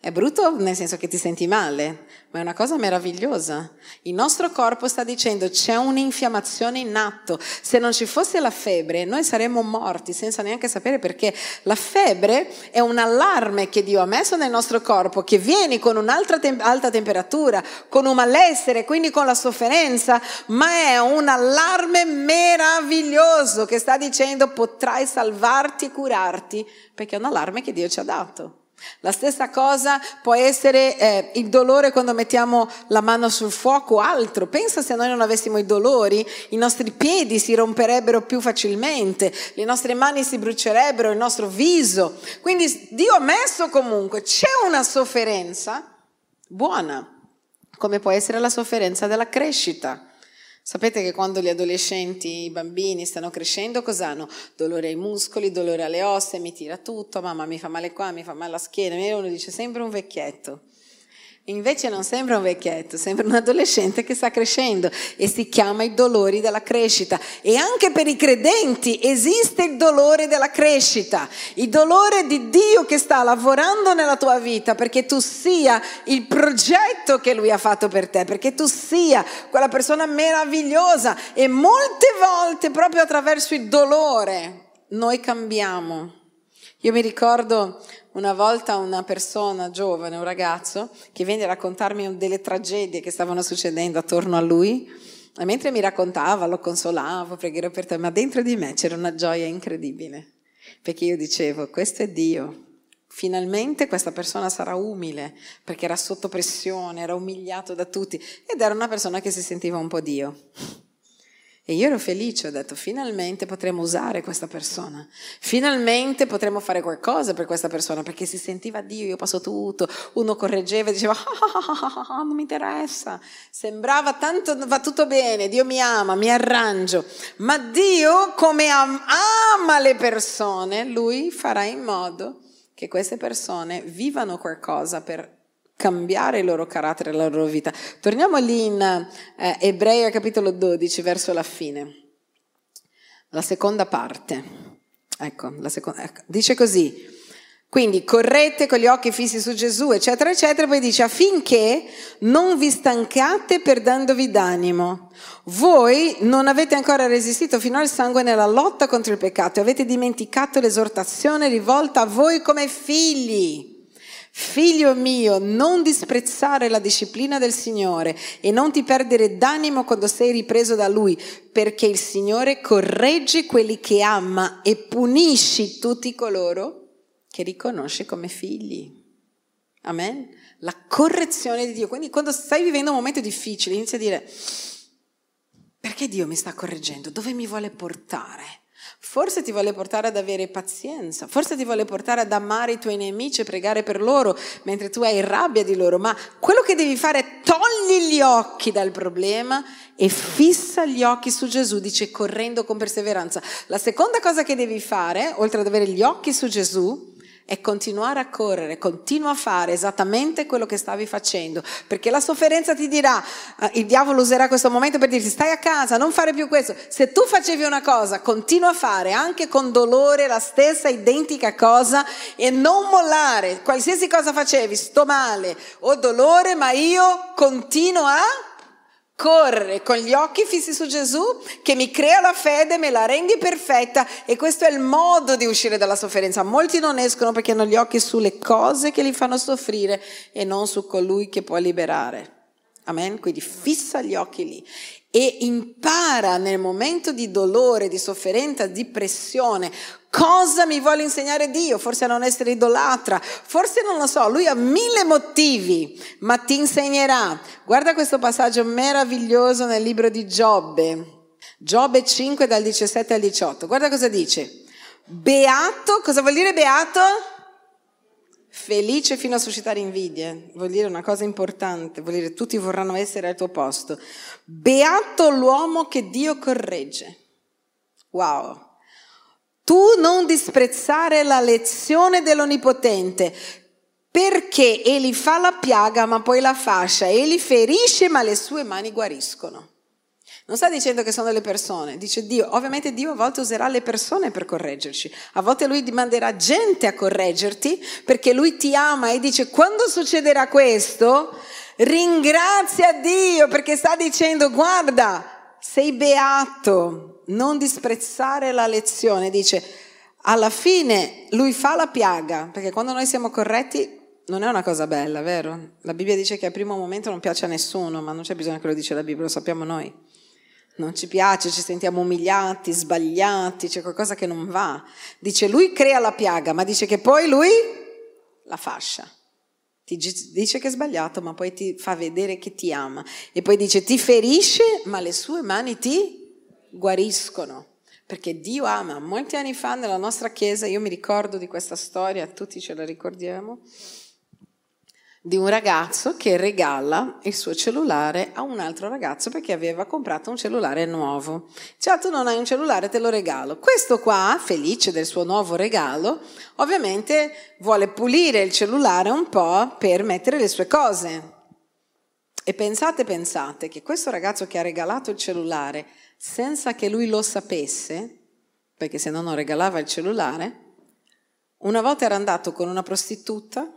È brutto nel senso che ti senti male, ma è una cosa meravigliosa. Il nostro corpo sta dicendo: c'è un'infiammazione in atto. Se non ci fosse la febbre, noi saremmo morti senza neanche sapere perché. La febbre è un allarme che Dio ha messo nel nostro corpo, che viene con un'altra tem- alta temperatura, con un malessere, quindi con la sofferenza, ma è un allarme meraviglioso che sta dicendo: potrai salvarti e curarti, perché è un allarme che Dio ci ha dato. La stessa cosa può essere eh, il dolore quando mettiamo la mano sul fuoco o altro. Pensa se noi non avessimo i dolori, i nostri piedi si romperebbero più facilmente, le nostre mani si brucierebbero, il nostro viso. Quindi Dio ha messo comunque, c'è una sofferenza buona, come può essere la sofferenza della crescita. Sapete che quando gli adolescenti, i bambini stanno crescendo, cosa hanno? Dolore ai muscoli, dolore alle ossa, mi tira tutto, mamma mi fa male qua, mi fa male la schiena, e uno dice: sembra un vecchietto. Invece non sembra un vecchietto, sembra un adolescente che sta crescendo, e si chiama i dolori della crescita. E anche per i credenti esiste il dolore della crescita, il dolore di Dio che sta lavorando nella tua vita perché tu sia il progetto che Lui ha fatto per te, perché tu sia quella persona meravigliosa. E molte volte proprio attraverso il dolore noi cambiamo. Io mi ricordo una volta una persona giovane, un ragazzo, che venne a raccontarmi delle tragedie che stavano succedendo attorno a lui, e mentre mi raccontava lo consolavo, preghiero per te, ma dentro di me c'era una gioia incredibile, perché io dicevo: questo è Dio. Finalmente questa persona sarà umile, perché era sotto pressione, era umiliato da tutti, ed era una persona che si sentiva un po' Dio. E io ero felice, ho detto: finalmente potremo usare questa persona, finalmente potremo fare qualcosa per questa persona, perché si sentiva Dio. Io passo tutto, uno correggeva e diceva: oh, non mi interessa, sembrava tanto, va tutto bene, Dio mi ama, mi arrangio. Ma Dio, come am- ama le persone, Lui farà in modo che queste persone vivano qualcosa per cambiare il loro carattere, la loro vita. Torniamo lì in eh, Ebrei capitolo dodici verso la fine, la seconda parte, ecco, la seconda, ecco. Dice così: quindi correte con gli occhi fissi su Gesù, eccetera eccetera. Poi dice: affinché non vi stancate perdendovi d'animo, voi non avete ancora resistito fino al sangue nella lotta contro il peccato e avete dimenticato l'esortazione rivolta a voi come figli. Figlio mio, non disprezzare la disciplina del Signore e non ti perdere d'animo quando sei ripreso da Lui, perché il Signore corregge quelli che ama e punisce tutti coloro che riconosce come figli. Amen? La correzione di Dio. Quindi quando stai vivendo un momento difficile, inizi a dire: perché Dio mi sta correggendo? Dove mi vuole portare? Forse ti vuole portare ad avere pazienza, forse ti vuole portare ad amare i tuoi nemici e pregare per loro mentre tu hai rabbia di loro, ma quello che devi fare è togli gli occhi dal problema e fissa gli occhi su Gesù, dice, correndo con perseveranza. La seconda cosa che devi fare, oltre ad avere gli occhi su Gesù, è continuare a correre, continua a fare esattamente quello che stavi facendo, perché la sofferenza ti dirà, il diavolo userà questo momento per dirti stai a casa, non fare più questo. Se tu facevi una cosa, continua a fare anche con dolore la stessa identica cosa e non mollare. Qualsiasi cosa facevi, sto male, ho dolore, ma io continuo a correre con gli occhi fissi su Gesù che mi crea la fede, me la rendi perfetta, e questo è il modo di uscire dalla sofferenza. Molti non escono perché hanno gli occhi sulle cose che li fanno soffrire e non su colui che può liberare. Amen? Quindi fissa gli occhi lì e impara nel momento di dolore, di sofferenza, di pressione, cosa mi vuole insegnare Dio, forse a non essere idolatra, forse non lo so, lui ha mille motivi, ma ti insegnerà. Guarda questo passaggio meraviglioso nel libro di Giobbe, Giobbe cinque dal diciassette al diciotto, guarda cosa dice. Beato, cosa vuol dire beato? Felice fino a suscitare invidie, vuol dire una cosa importante, vuol dire tutti vorranno essere al tuo posto. Beato l'uomo che Dio corregge. Wow! Tu non disprezzare la lezione dell'Onnipotente, perché egli fa la piaga ma poi la fascia, egli ferisce ma le sue mani guariscono. Non sta dicendo che sono delle persone, dice Dio. Ovviamente Dio a volte userà le persone per correggerci, a volte lui manderà gente a correggerti perché lui ti ama e dice quando succederà questo ringrazia Dio perché sta dicendo guarda sei beato. Non disprezzare la lezione, dice, alla fine lui fa la piaga, perché quando noi siamo corretti non è una cosa bella, vero? La Bibbia dice che al primo momento non piace a nessuno, ma non c'è bisogno che lo dice la Bibbia, lo sappiamo noi. Non ci piace, ci sentiamo umiliati, sbagliati, c'è qualcosa che non va. Dice lui crea la piaga, ma dice che poi lui la fascia. Ti dice che è sbagliato, ma poi ti fa vedere che ti ama. E poi dice ti ferisce, ma le sue mani ti guariscono, perché Dio ama. Molti anni fa nella nostra chiesa, io mi ricordo di questa storia, tutti ce la ricordiamo, di un ragazzo che regala il suo cellulare a un altro ragazzo perché aveva comprato un cellulare nuovo. Cioè, tu non hai un cellulare, te lo regalo. Questo qua, felice del suo nuovo regalo, ovviamente vuole pulire il cellulare un po' per mettere le sue cose. E pensate, pensate che questo ragazzo che ha regalato il cellulare senza che lui lo sapesse, perché se no non regalava il cellulare, una volta era andato con una prostituta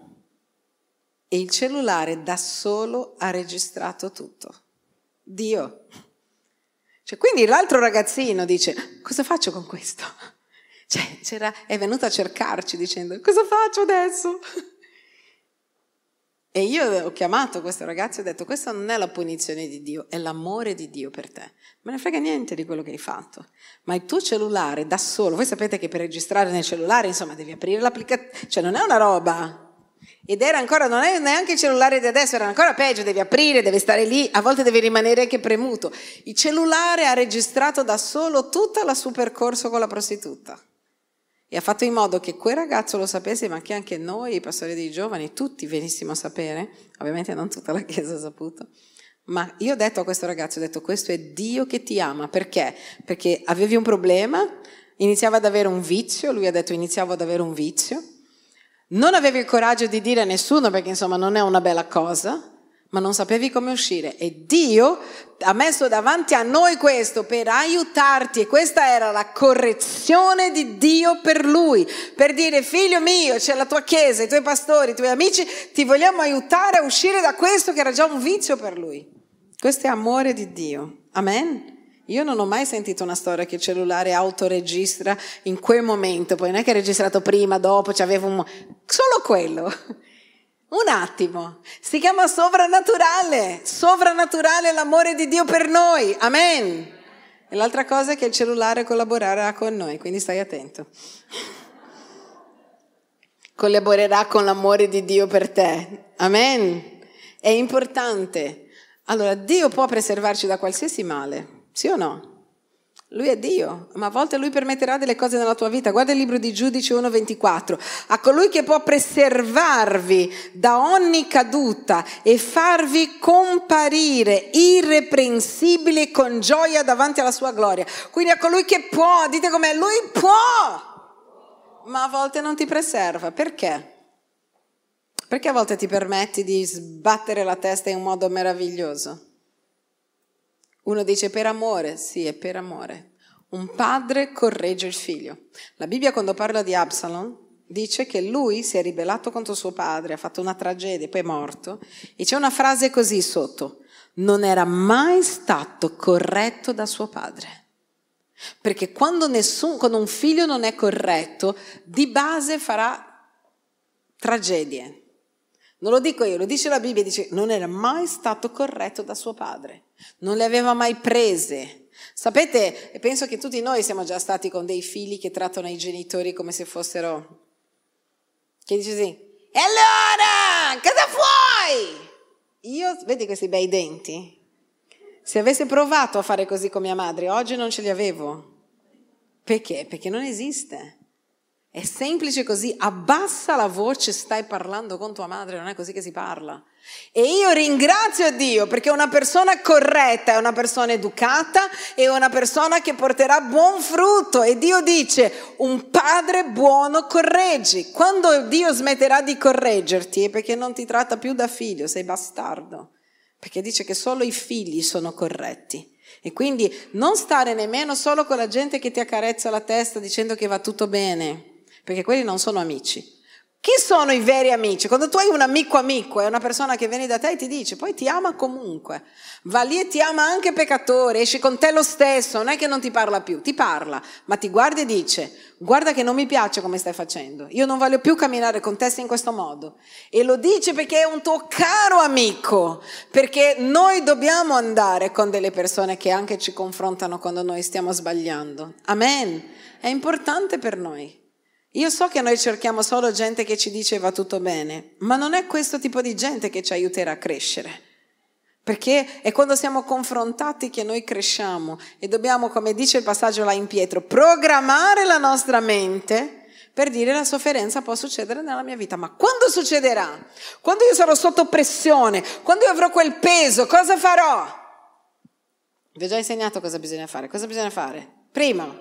e il cellulare da solo ha registrato tutto. Dio. Cioè, quindi l'altro ragazzino dice, cosa faccio con questo? Cioè, c'era, è venuto a cercarci dicendo, cosa faccio adesso? E io ho chiamato questo ragazzo e ho detto questa non è la punizione di Dio, è l'amore di Dio per te, me ne frega niente di quello che hai fatto, ma il tuo cellulare da solo, voi sapete che per registrare nel cellulare insomma devi aprire l'applicazione, cioè non è una roba, ed era ancora, non è neanche il cellulare di adesso, era ancora peggio, devi aprire, devi stare lì, a volte devi rimanere anche premuto. Il cellulare ha registrato da solo tutto il suo percorso con la prostituta e ha fatto in modo che quel ragazzo lo sapesse, ma che anche noi, i pastori dei giovani, tutti venissimo a sapere, ovviamente non tutta la chiesa ha saputo, ma io ho detto a questo ragazzo, ho detto questo è Dio che ti ama, perché? Perché avevi un problema, iniziava ad avere un vizio, lui ha detto iniziavo ad avere un vizio, non avevi il coraggio di dire a nessuno perché insomma non è una bella cosa, ma non sapevi come uscire e Dio ha messo davanti a noi questo per aiutarti e questa era la correzione di Dio per lui, per dire figlio mio c'è la tua chiesa, i tuoi pastori, i tuoi amici, ti vogliamo aiutare a uscire da questo che era già un vizio per lui. Questo è amore di Dio, amen? Io non ho mai sentito una storia che il cellulare autoregistra in quel momento, poi non è che è registrato prima, dopo, c'avevo un... solo quello. Un attimo, si chiama sovrannaturale, sovrannaturale è l'amore di Dio per noi, amen. E l'altra cosa è che il cellulare collaborerà con noi, quindi stai attento. Collaborerà con l'amore di Dio per te, amen. È importante. Allora, Dio può preservarci da qualsiasi male, sì o no? Lui è Dio, ma a volte Lui permetterà delle cose nella tua vita. Guarda il libro di Giudici uno ventiquattro. A colui che può preservarvi da ogni caduta e farvi comparire irreprensibili con gioia davanti alla sua gloria. Quindi a colui che può, dite com'è, Lui può, ma a volte non ti preserva. Perché? Perché a volte ti permetti di sbattere la testa in un modo meraviglioso? Uno dice per amore, sì, è per amore. Un padre corregge il figlio. La Bibbia quando parla di Absalom dice che lui si è ribellato contro suo padre, ha fatto una tragedia, poi è morto. E c'è una frase così sotto: non era mai stato corretto da suo padre. Perché quando, nessun, quando un figlio non è corretto, di base farà tragedie. Non lo dico io, lo dice la Bibbia, dice non era mai stato corretto da suo padre, non le aveva mai prese. Sapete, penso che tutti noi siamo già stati con dei figli che trattano i genitori come se fossero, che dice sì, e allora, cosa vuoi? Io, vedi questi bei denti? Se avessi provato a fare così con mia madre, oggi non ce li avevo. Perché? Perché non esiste. È semplice così, abbassa la voce, stai parlando con tua madre, non è così che si parla. E io ringrazio Dio perché una persona corretta è una persona educata, è una persona che porterà buon frutto. E Dio dice, un padre buono correggi. Quando Dio smetterà di correggerti è perché non ti tratta più da figlio, sei bastardo. Perché dice che solo i figli sono corretti. E quindi non stare nemmeno solo con la gente che ti accarezza la testa dicendo che va tutto bene. Perché quelli non sono amici. Chi sono i veri amici? Quando tu hai un amico amico, è una persona che viene da te e ti dice, poi ti ama comunque, va lì e ti ama anche peccatore, esci con te lo stesso, non è che non ti parla più, ti parla, ma ti guarda e dice, guarda che non mi piace come stai facendo, io non voglio più camminare con te in questo modo. E lo dice perché è un tuo caro amico, perché noi dobbiamo andare con delle persone che anche ci confrontano quando noi stiamo sbagliando. Amen. È importante per noi. Io so che noi cerchiamo solo gente che ci dice va tutto bene, ma non è questo tipo di gente che ci aiuterà a crescere. Perché è quando siamo confrontati che noi cresciamo e dobbiamo, come dice il passaggio là in Pietro, programmare la nostra mente per dire la sofferenza può succedere nella mia vita. Ma quando succederà? Quando io sarò sotto pressione? Quando io avrò quel peso? Cosa farò? Vi ho già insegnato cosa bisogna fare. Cosa bisogna fare? Prima,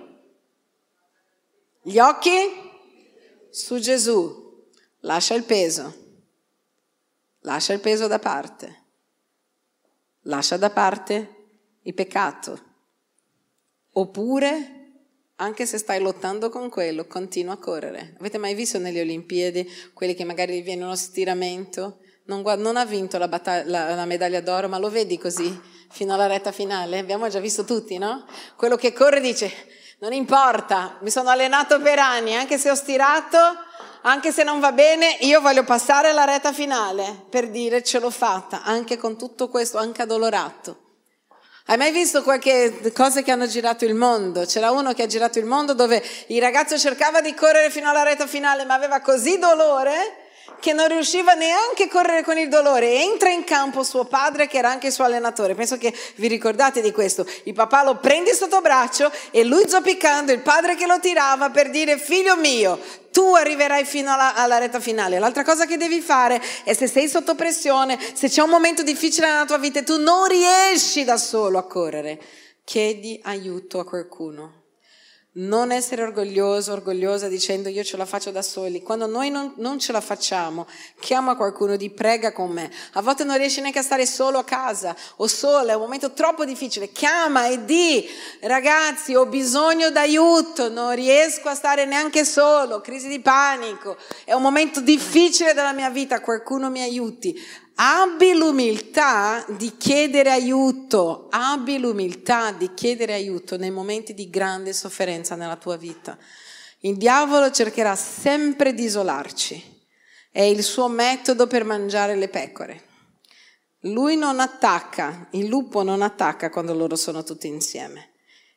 gli occhi su Gesù, lascia il peso, lascia il peso da parte, lascia da parte il peccato, oppure anche se stai lottando con quello, continua a correre. Avete mai visto nelle Olimpiadi quelli che magari gli viene uno stiramento? Non, non ha vinto la, la, la medaglia d'oro, ma lo vedi così fino alla retta finale? Abbiamo già visto tutti, no? Quello che corre dice, non importa, mi sono allenato per anni, anche se ho stirato, anche se non va bene, io voglio passare alla retta finale per dire ce l'ho fatta, anche con tutto questo, anche addolorato. Hai mai visto qualche cosa che hanno girato il mondo? C'era uno che ha girato il mondo dove il ragazzo cercava di correre fino alla retta finale, ma aveva così dolore che non riusciva neanche a correre con il dolore. Entra in campo suo padre che era anche il suo allenatore, penso che vi ricordate di questo, il papà lo prende sotto braccio e lui zoppicando, il padre che lo tirava per dire figlio mio tu arriverai fino alla, alla retta finale. L'altra cosa che devi fare è se sei sotto pressione, se c'è un momento difficile nella tua vita e tu non riesci da solo a correre, chiedi aiuto a qualcuno. Non essere orgoglioso, orgogliosa dicendo io ce la faccio da soli. Quando noi non, non ce la facciamo, chiama qualcuno, di prega con me. A volte non riesci neanche a stare solo a casa o sola, è un momento troppo difficile. Chiama e di, ragazzi, ho bisogno d'aiuto, non riesco a stare neanche solo, crisi di panico, è un momento difficile della mia vita, qualcuno mi aiuti. Abbi l'umiltà di chiedere aiuto, abbi l'umiltà di chiedere aiuto nei momenti di grande sofferenza nella tua vita. Il diavolo cercherà sempre di isolarci, è il suo metodo per mangiare le pecore. Lui non attacca, il lupo non attacca quando loro sono tutti insieme.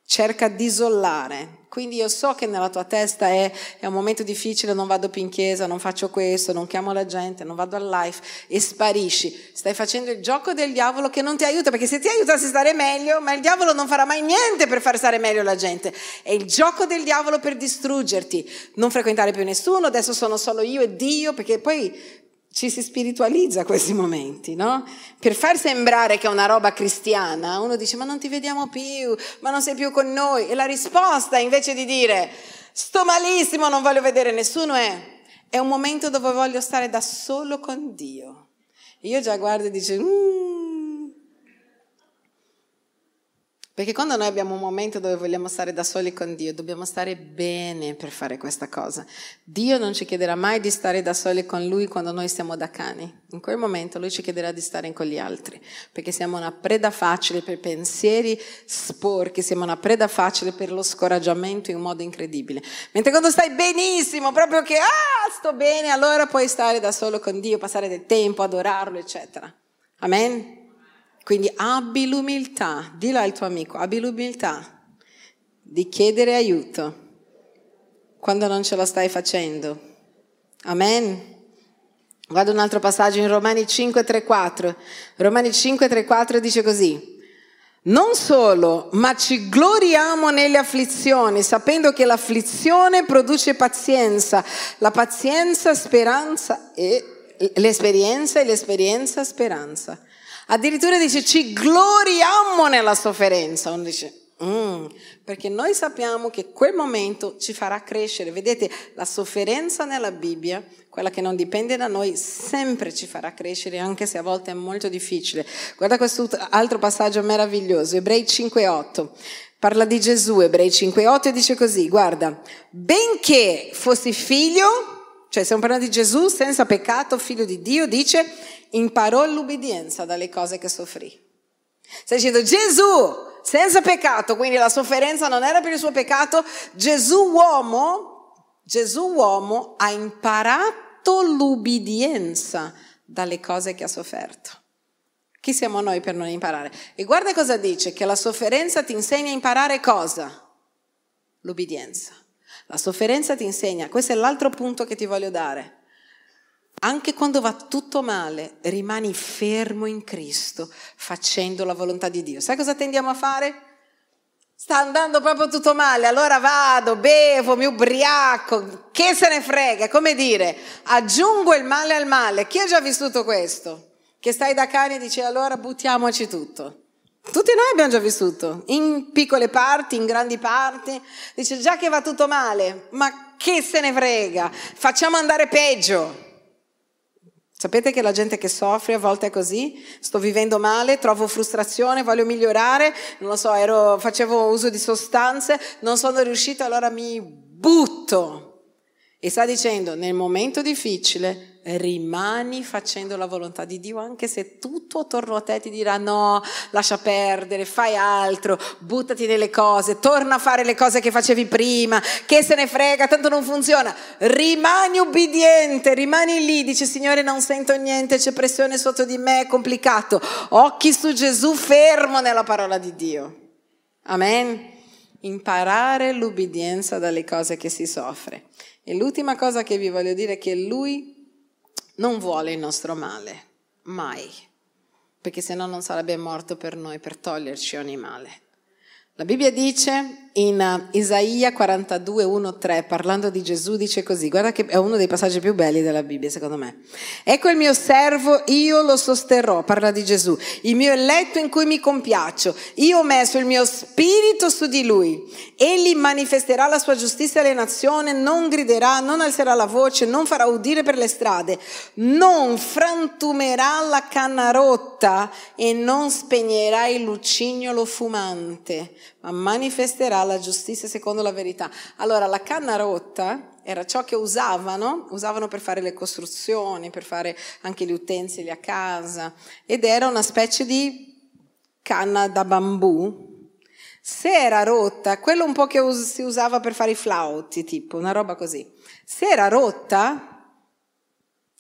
cerca di isolare. Quindi io so che nella tua testa è, è un momento difficile, non vado più in chiesa, non faccio questo, non chiamo la gente, non vado al live, e sparisci. Stai facendo il gioco del diavolo che non ti aiuta, perché se ti aiutasse a stare meglio, ma il diavolo non farà mai niente per far stare meglio la gente. È il gioco del diavolo per distruggerti. Non frequentare più nessuno, adesso sono solo io e Dio, perché poi ci si spiritualizza questi momenti, no? Per far sembrare che è una roba cristiana, uno dice ma non ti vediamo più, ma non sei più con noi, e la risposta invece di dire sto malissimo, non voglio vedere nessuno è è un momento dove voglio stare da solo con Dio. Io già guardo e dice mm. Perché quando noi abbiamo un momento dove vogliamo stare da soli con Dio, dobbiamo stare bene per fare questa cosa. Dio non ci chiederà mai di stare da soli con Lui quando noi siamo da cani. In quel momento Lui ci chiederà di stare con gli altri, perché siamo una preda facile per pensieri sporchi, siamo una preda facile per lo scoraggiamento in modo incredibile. Mentre quando stai benissimo, proprio che ah, sto bene, allora puoi stare da solo con Dio, passare del tempo, adorarlo, eccetera. Amen? Quindi abbi l'umiltà, dillo al tuo amico, abbi l'umiltà di chiedere aiuto quando non ce la stai facendo. Amen? Guarda un altro passaggio in Romani cinque tre quattro. Romani cinque tre quattro dice così: non solo, ma ci gloriamo nelle afflizioni, sapendo che l'afflizione produce pazienza, la pazienza speranza, e l'esperienza e l'esperienza speranza. Addirittura dice ci gloriamo nella sofferenza. Uno dice mm, perché noi sappiamo che quel momento ci farà crescere. Vedete, la sofferenza nella Bibbia, quella che non dipende da noi, sempre ci farà crescere, anche se a volte è molto difficile. Guarda questo altro passaggio meraviglioso, Ebrei cinque otto. Parla di Gesù, Ebrei cinque otto, e dice così, guarda: benché fossi figlio, cioè stiamo parlando di Gesù senza peccato, figlio di Dio, dice imparò l'ubbidienza dalle cose che soffrì. Stai dicendo Gesù senza peccato, quindi la sofferenza non era per il suo peccato. Gesù uomo, Gesù uomo ha imparato l'ubbidienza dalle cose che ha sofferto. Chi siamo noi per non imparare? E guarda cosa dice, che la sofferenza ti insegna a imparare cosa? L'ubbidienza. La sofferenza ti insegna, questo è l'altro punto che ti voglio dare, anche quando va tutto male, rimani fermo in Cristo, facendo la volontà di Dio. Sai cosa tendiamo a fare? Sta andando proprio tutto male, allora vado, bevo, mi ubriaco, che se ne frega, come dire, aggiungo il male al male. Chi ha già vissuto questo? Che stai da cani e dici allora buttiamoci tutto. Tutti noi abbiamo già vissuto, in piccole parti, in grandi parti. Dice già che va tutto male, ma che se ne frega, facciamo andare peggio. Sapete che la gente che soffre a volte è così? Sto vivendo male, trovo frustrazione, voglio migliorare, non lo so, ero, facevo uso di sostanze, non sono riuscita, allora mi butto. E sta dicendo, nel momento difficile rimani facendo la volontà di Dio, anche se tutto attorno a te ti dirà no, lascia perdere, fai altro, buttati nelle cose, torna a fare le cose che facevi prima, che se ne frega, tanto non funziona. Rimani ubbidiente, rimani lì, dice Signore non sento niente, c'è pressione sotto di me, è complicato. Occhi su Gesù, fermo nella parola di Dio. Amen? Imparare l'ubbidienza dalle cose che si soffre. E l'ultima cosa che vi voglio dire è che Lui non vuole il nostro male, mai, perché se no non sarebbe morto per noi, per toglierci ogni male. La Bibbia dice in Isaia quarantadue uno tre, parlando di Gesù, dice così, guarda che è uno dei passaggi più belli della Bibbia secondo me. Ecco il mio servo, io lo sosterrò, parla di Gesù, il mio eletto in cui mi compiaccio, io ho messo il mio spirito su di lui, egli manifesterà la sua giustizia alle nazioni, non griderà, non alzerà la voce, non farà udire per le strade, non frantumerà la canna rotta e non spegnerà il lucignolo fumante, ma manifesterà la giustizia secondo la verità. Allora la canna rotta era ciò che usavano, usavano per fare le costruzioni, per fare anche gli utensili a casa, ed era una specie di canna da bambù. Se era rotta, quello un po' che us- si usava per fare i flauti, tipo, una roba così. Se era rotta,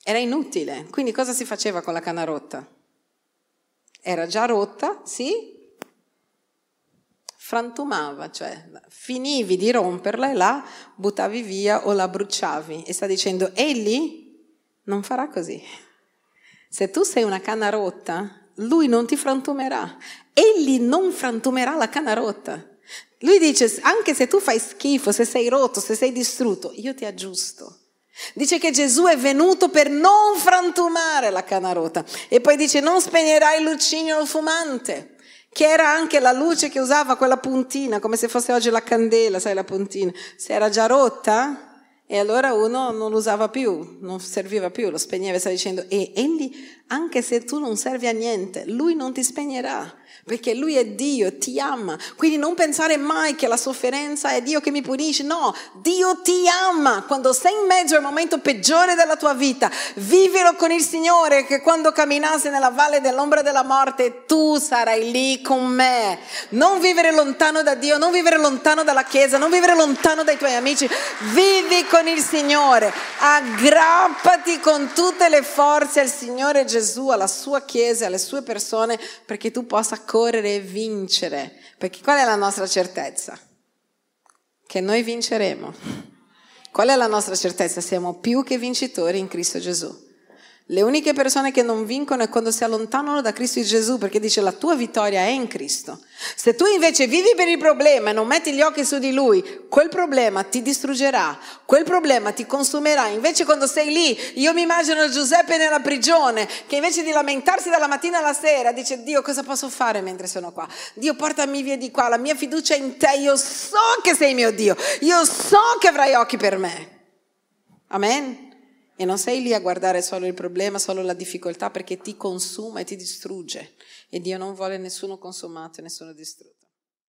era inutile. Quindi cosa si faceva con la canna rotta? Era già rotta, sì? frantumava, cioè finivi di romperla e la buttavi via o la bruciavi. E sta dicendo, egli non farà così. Se tu sei una canna rotta, lui non ti frantumerà. Egli non frantumerà la canna rotta. Lui dice, anche se tu fai schifo, se sei rotto, se sei distrutto, io ti aggiusto. Dice che Gesù è venuto per non frantumare la canna rotta. E poi dice, non spegnerai il lucignolo fumante, che era anche la luce che usava quella puntina, come se fosse oggi la candela, sai, la puntina. Se era già rotta, e allora uno non lo usava più, non serviva più, lo spegneva. Sta dicendo, e egli, anche se tu non servi a niente, lui non ti spegnerà, perché lui è Dio, ti ama. Quindi non pensare mai che la sofferenza è Dio che mi punisce, no, Dio ti ama. Quando sei in mezzo al momento peggiore della tua vita, vivilo con il Signore, che quando camminasse nella valle dell'ombra della morte, tu sarai lì con me. Non vivere lontano da Dio, non vivere lontano dalla Chiesa, non vivere lontano dai tuoi amici, vivi con il Signore, aggrappati con tutte le forze al Signore Gesù, alla sua Chiesa, alle sue persone, perché tu possa correre e vincere. Perché qual è la nostra certezza? Che noi vinceremo. Qual è la nostra certezza? Siamo più che vincitori in Cristo Gesù. Le uniche persone che non vincono è quando si allontanano da Cristo Gesù, perché dice, la tua vittoria è in Cristo. Se tu invece vivi per il problema e non metti gli occhi su di Lui, quel problema ti distruggerà, quel problema ti consumerà. Invece quando sei lì, io mi immagino Giuseppe nella prigione, che invece di lamentarsi dalla mattina alla sera dice, Dio, cosa posso fare mentre sono qua? Dio, portami via di qua, la mia fiducia è in te, io so che sei mio Dio, io so che avrai occhi per me. Amen. E non sei lì a guardare solo il problema, solo la difficoltà, perché ti consuma e ti distrugge. E Dio non vuole nessuno consumato e nessuno distrutto.